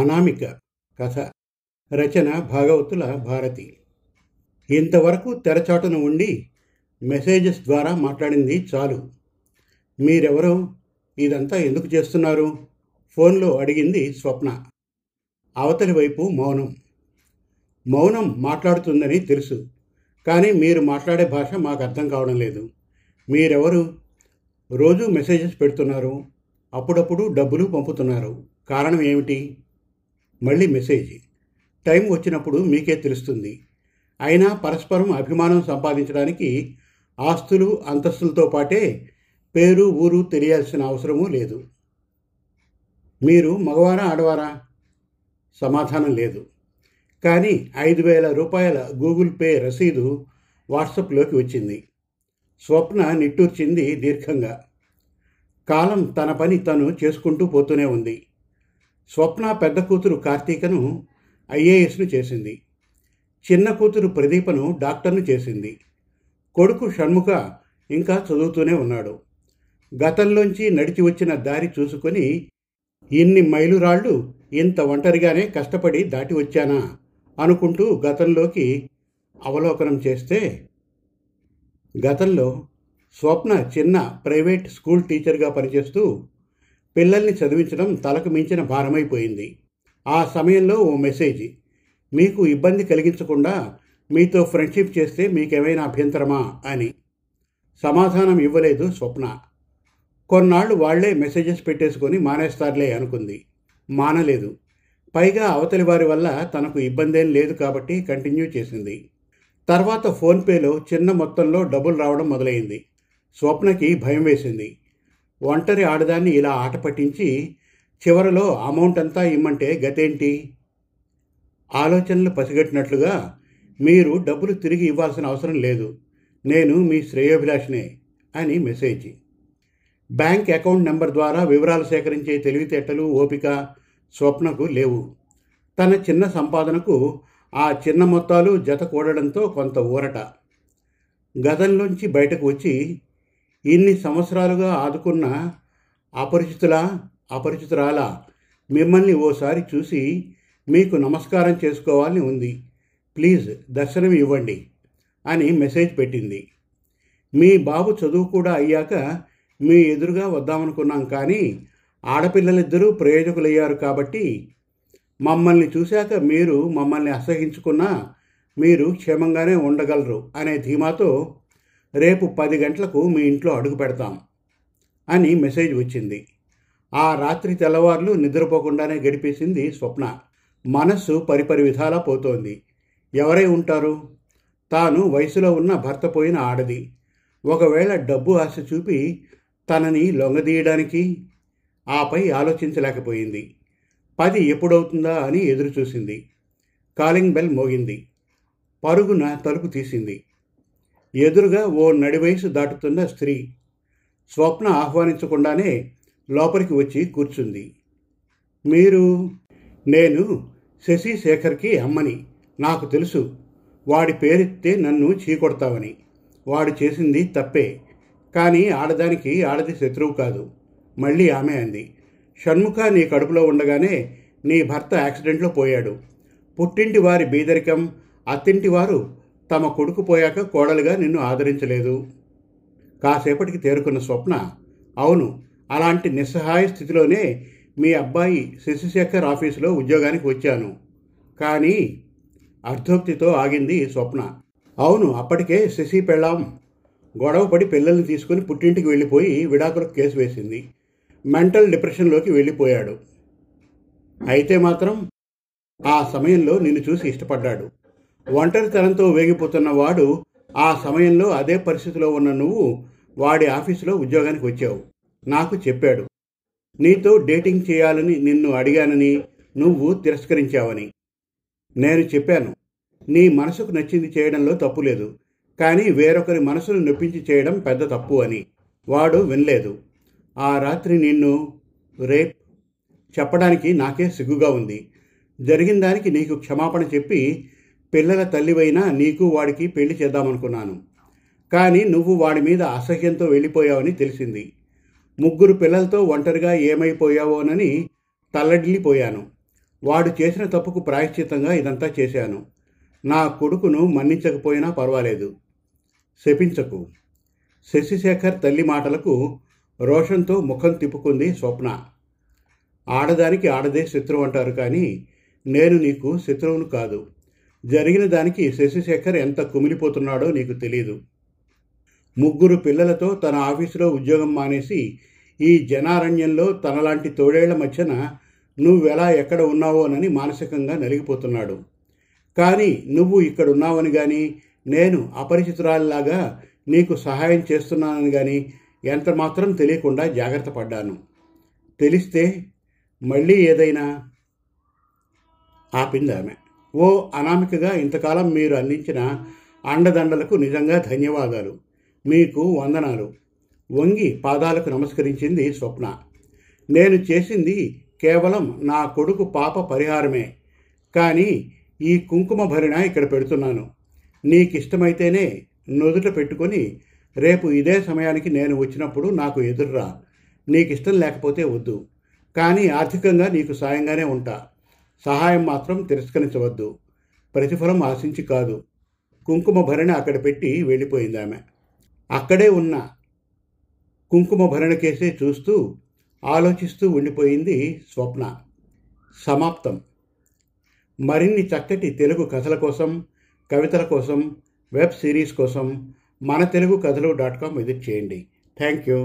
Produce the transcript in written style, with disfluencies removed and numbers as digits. అనామిక కథ రచన భాగవతుల భారతి. ఇంతవరకు తెరచాటున ఉండి మెసేజెస్ ద్వారా మాట్లాడింది చాలు. మీరెవరో, ఇదంతా ఎందుకు చేస్తున్నారు? ఫోన్లో అడిగింది స్వప్న. అవతలి వైపు మౌనం. మౌనం మాట్లాడుతుందని తెలుసు, కానీ మీరు మాట్లాడే భాష మాకు అర్థం కావడం లేదు. మీరెవరు? రోజు మెసేజెస్ పెడుతున్నారు, అప్పుడప్పుడు డబ్బులు పంపుతున్నారు, కారణం ఏమిటి? మళ్ళీ మెసేజ్. టైం వచ్చినప్పుడు మీకే తెలుస్తుంది. అయినా పరస్పరం అభిమానం సంపాదించడానికి ఆస్తులు అంతస్తులతో పాటే పేరు ఊరు తెలియాల్సిన అవసరమూ లేదు. మీరు మగవారా ఆడవారా? సమాధానం లేదు. కానీ 5,000 రూపాయల గూగుల్ పే రసీదు వాట్సాప్లోకి వచ్చింది. స్వప్న నిట్టూర్చింది దీర్ఘంగా. కాలం తన పని తను చేసుకుంటూ పోతూనే ఉంది. స్వప్న పెద్ద కూతురు కార్తీకను IASను చేసింది. చిన్న కూతురు ప్రదీపను డాక్టర్ను చేసింది. కొడుకు షణ్ముఖ ఇంకా చదువుతూనే ఉన్నాడు. గతంలోంచి నడిచి వచ్చిన దారి చూసుకొని ఇన్ని మైలురాళ్ళు ఇంత ఒంటరిగానే కష్టపడి దాటి వచ్చానా అనుకుంటూ గతంలోకి అవలోకనం చేస్తే, గతంలో స్వప్న చిన్న ప్రైవేట్ స్కూల్ టీచర్గా పనిచేస్తూ పిల్లల్ని చదివించడం తలకు మించిన భారమైపోయింది. ఆ సమయంలో ఓ మెసేజ్, మీకు ఇబ్బంది కలిగించకుండా మీతో ఫ్రెండ్షిప్ చేస్తే మీకేమైనా అభ్యంతరమా అని. సమాధానం ఇవ్వలేదు స్వప్న. కొన్నాళ్ళు వాళ్లే మెసేజెస్ పెట్టేసుకొని మానేస్తారులే అనుకుంది. మానలేదు. పైగా అవతలి వారి వల్ల తనకు ఇబ్బందేం లేదు కాబట్టి కంటిన్యూ చేసింది. తర్వాత ఫోన్పేలో చిన్న మొత్తంలో డబ్బులు రావడం మొదలైంది. స్వప్నకి భయం వేసింది. ఒంటరి ఆడదాన్ని ఇలా ఆట పట్టించి చివరలో అమౌంట్ అంతా ఇమ్మంటే గతేంటి? ఆలోచనలు పసిగట్టినట్లుగా, మీరు డబ్బులు తిరిగి ఇవ్వాల్సిన అవసరం లేదు, నేను మీ శ్రేయోభిలాషినే అని మెసేజ్. బ్యాంక్ అకౌంట్ నెంబర్ ద్వారా వివరాలు సేకరించే తెలివితేటలు, ఓపిక స్వప్నకు లేవు. తన చిన్న సంపాదనకు ఆ చిన్న మొత్తాలు జత కూడడంతో కొంత ఊరట. గతంలోంచి బయటకు వచ్చి ఇన్ని సంవత్సరాలుగా ఆదుకున్న అపరిచితురాలా మిమ్మల్ని ఓసారి చూసి మీకు నమస్కారం చేసుకోవాలని ఉంది, ప్లీజ్ దర్శనం ఇవ్వండి అని మెసేజ్ పెట్టింది. మీ బాబు చదువు కూడా అయ్యాక మీ ఎదురుగా వద్దామనుకున్నాం, కానీ ఆడపిల్లలిద్దరూ ప్రయోజకులయ్యారు కాబట్టి మమ్మల్ని చూశాక మీరు మమ్మల్ని అసహించుకున్నా మీరు క్షేమంగానే ఉండగలరు అనే ధీమాతో రేపు 10 గంటలకు మీ ఇంట్లో అడుగు పెడతాం అని మెసేజ్ వచ్చింది. ఆ రాత్రి తెల్లవార్లు నిద్రపోకుండానే గడిపేసింది స్వప్న. మనస్సు పరిపరి విధాలా పోతోంది. ఎవరై ఉంటారు? తాను వయసులో ఉన్న భర్త పోయిన ఆడది. ఒకవేళ డబ్బు ఆశ చూపి తనని లొంగదీయడానికి? ఆపై ఆలోచించలేకపోయింది. 10 ఎప్పుడవుతుందా అని ఎదురుచూసింది. కాలింగ్ బెల్ మోగింది. పరుగున తలుపు తీసింది. ఎదురుగా ఓ నడివయసు దాటుతున్న స్త్రీ. స్వప్న ఆహ్వానించకుండానే లోపలికి వచ్చి కూర్చుంది. మీరు? నేను శశిశేఖర్కి అమ్మని. నాకు తెలుసు, వాడి పేరెత్తే నన్ను చీకొడతావని. వాడు చేసింది తప్పే, కానీ ఆడదానికి ఆడది శత్రువు కాదు. మళ్ళీ ఆమె అంది. షణ్ముఖ నీ కడుపులో ఉండగానే నీ భర్త యాక్సిడెంట్లో పోయాడు. పుట్టింటి వారి బీదరికం, అత్తింటి వారు తమ కొడుకు పోయాక కోడలుగా నిన్ను ఆదరించలేదు. కాసేపటికి తేరుకున్న స్వప్న, అవును, అలాంటి నిస్సహాయ స్థితిలోనే మీ అబ్బాయి శశిశేఖర్ ఆఫీసులో ఉద్యోగానికి వచ్చాను కానీ అర్థోక్తితో ఆగింది స్వప్న. అవును, అప్పటికే శశి పెళ్ళాం గొడవపడి పిల్లల్ని తీసుకుని పుట్టింటికి వెళ్ళిపోయి విడాకులకు కేసు వేసింది. మెంటల్ డిప్రెషన్లోకి వెళ్ళిపోయాడు. అయితే మాత్రం ఆ సమయంలో నిన్ను చూసి ఇష్టపడ్డాడు. ఒంటరితనంతో వేగిపోతున్న వాడు ఆ సమయంలో అదే పరిస్థితిలో ఉన్న నువ్వు వాడి ఆఫీసులో ఉద్యోగానికి వచ్చావు. నాకు చెప్పాడు నీతో డేటింగ్ చేయాలని నిన్ను అడిగానని, నువ్వు తిరస్కరించావని. నేను చెప్పాను, నీ మనసుకు నచ్చింది చేయడంలో తప్పు లేదు, కానీ వేరొకరి మనసును నొప్పించి చేయడం పెద్ద తప్పు అని. వాడు వినలేదు. ఆ రాత్రి నిన్ను రేప్ చెప్పడానికి నాకే సిగ్గుగా ఉంది. జరిగిన దానికి నీకు క్షమాపణ చెప్పి పిల్లల తల్లివైనా నీకు వాడికి పెళ్లి చేద్దామనుకున్నాను, కానీ నువ్వు వాడి మీద అసహ్యంతో వెళ్ళిపోయావని తెలిసింది. 3 పిల్లలతో ఒంటరిగా ఏమైపోయావోనని తల్లడిల్లిపోయాను. వాడు చేసిన తప్పుకు ప్రాయశ్చిత్తంగా ఇదంతా చేశాను. నా కొడుకును మన్నించకపోయినా పర్వాలేదు, శపించకు. శశిశేఖర్ తల్లి మాటలకు రోషంతో ముఖం తిప్పుకుంది స్వప్న. ఆడదానికి ఆడదే శత్రువు అంటారు, కానీ నేను నీకు శత్రువును కాదు. జరిగిన దానికి శశిశేఖర్ ఎంత కుమిలిపోతున్నాడో నీకు తెలీదు. ముగ్గురు పిల్లలతో తన ఆఫీసులో ఉద్యోగం మానేసి ఈ జనారణ్యంలో తనలాంటి తోడేళ్ల మధ్యన నువ్వెలా ఎక్కడ ఉన్నావోనని మానసికంగా నలిగిపోతున్నాడు. కానీ నువ్వు ఇక్కడున్నావని కానీ, నేను అపరిచితురాలిలాగా నీకు సహాయం చేస్తున్నానని కానీ ఎంతమాత్రం తెలియకుండా జాగ్రత్త పడ్డాను. తెలిస్తే మళ్ళీ ఏదైనా ఆపిందామె. ఓ అనామికగా ఇంతకాలం మీరు అందించిన అండదండలకు నిజంగా ధన్యవాదాలు, మీకు వందనాలు. వంగి పాదాలకు నమస్కరించింది స్వప్న. నేను చేసింది కేవలం నా కొడుకు పాప పరిహారమే, కానీ ఈ కుంకుమ భరిణ ఇక్కడ పెడుతున్నాను. నీకిష్టమైతేనే నుదుట పెట్టుకొని రేపు ఇదే సమయానికి నేను వచ్చినప్పుడు నాకు ఎదుర్రా. నీకిష్టం లేకపోతే వద్దు, కానీ ఆర్థికంగా నీకు సాయంగానే ఉంటా. సహాయం మాత్రం తిరస్కరించవద్దు, ప్రతిఫలం ఆశించి కాదు. కుంకుమ భరిణ అక్కడ పెట్టి వెళ్ళిపోయింది ఆమె. అక్కడే ఉన్న కుంకుమ భరణ కేసే చూస్తూ ఆలోచిస్తూ ఉండిపోయింది స్వప్న. సమాప్తం. మరిన్ని చక్కటి తెలుగు కథల కోసం, కవితల కోసం, వెబ్ సిరీస్ కోసం మన తెలుగు కథలు.com విజిట్ చేయండి. Thank you.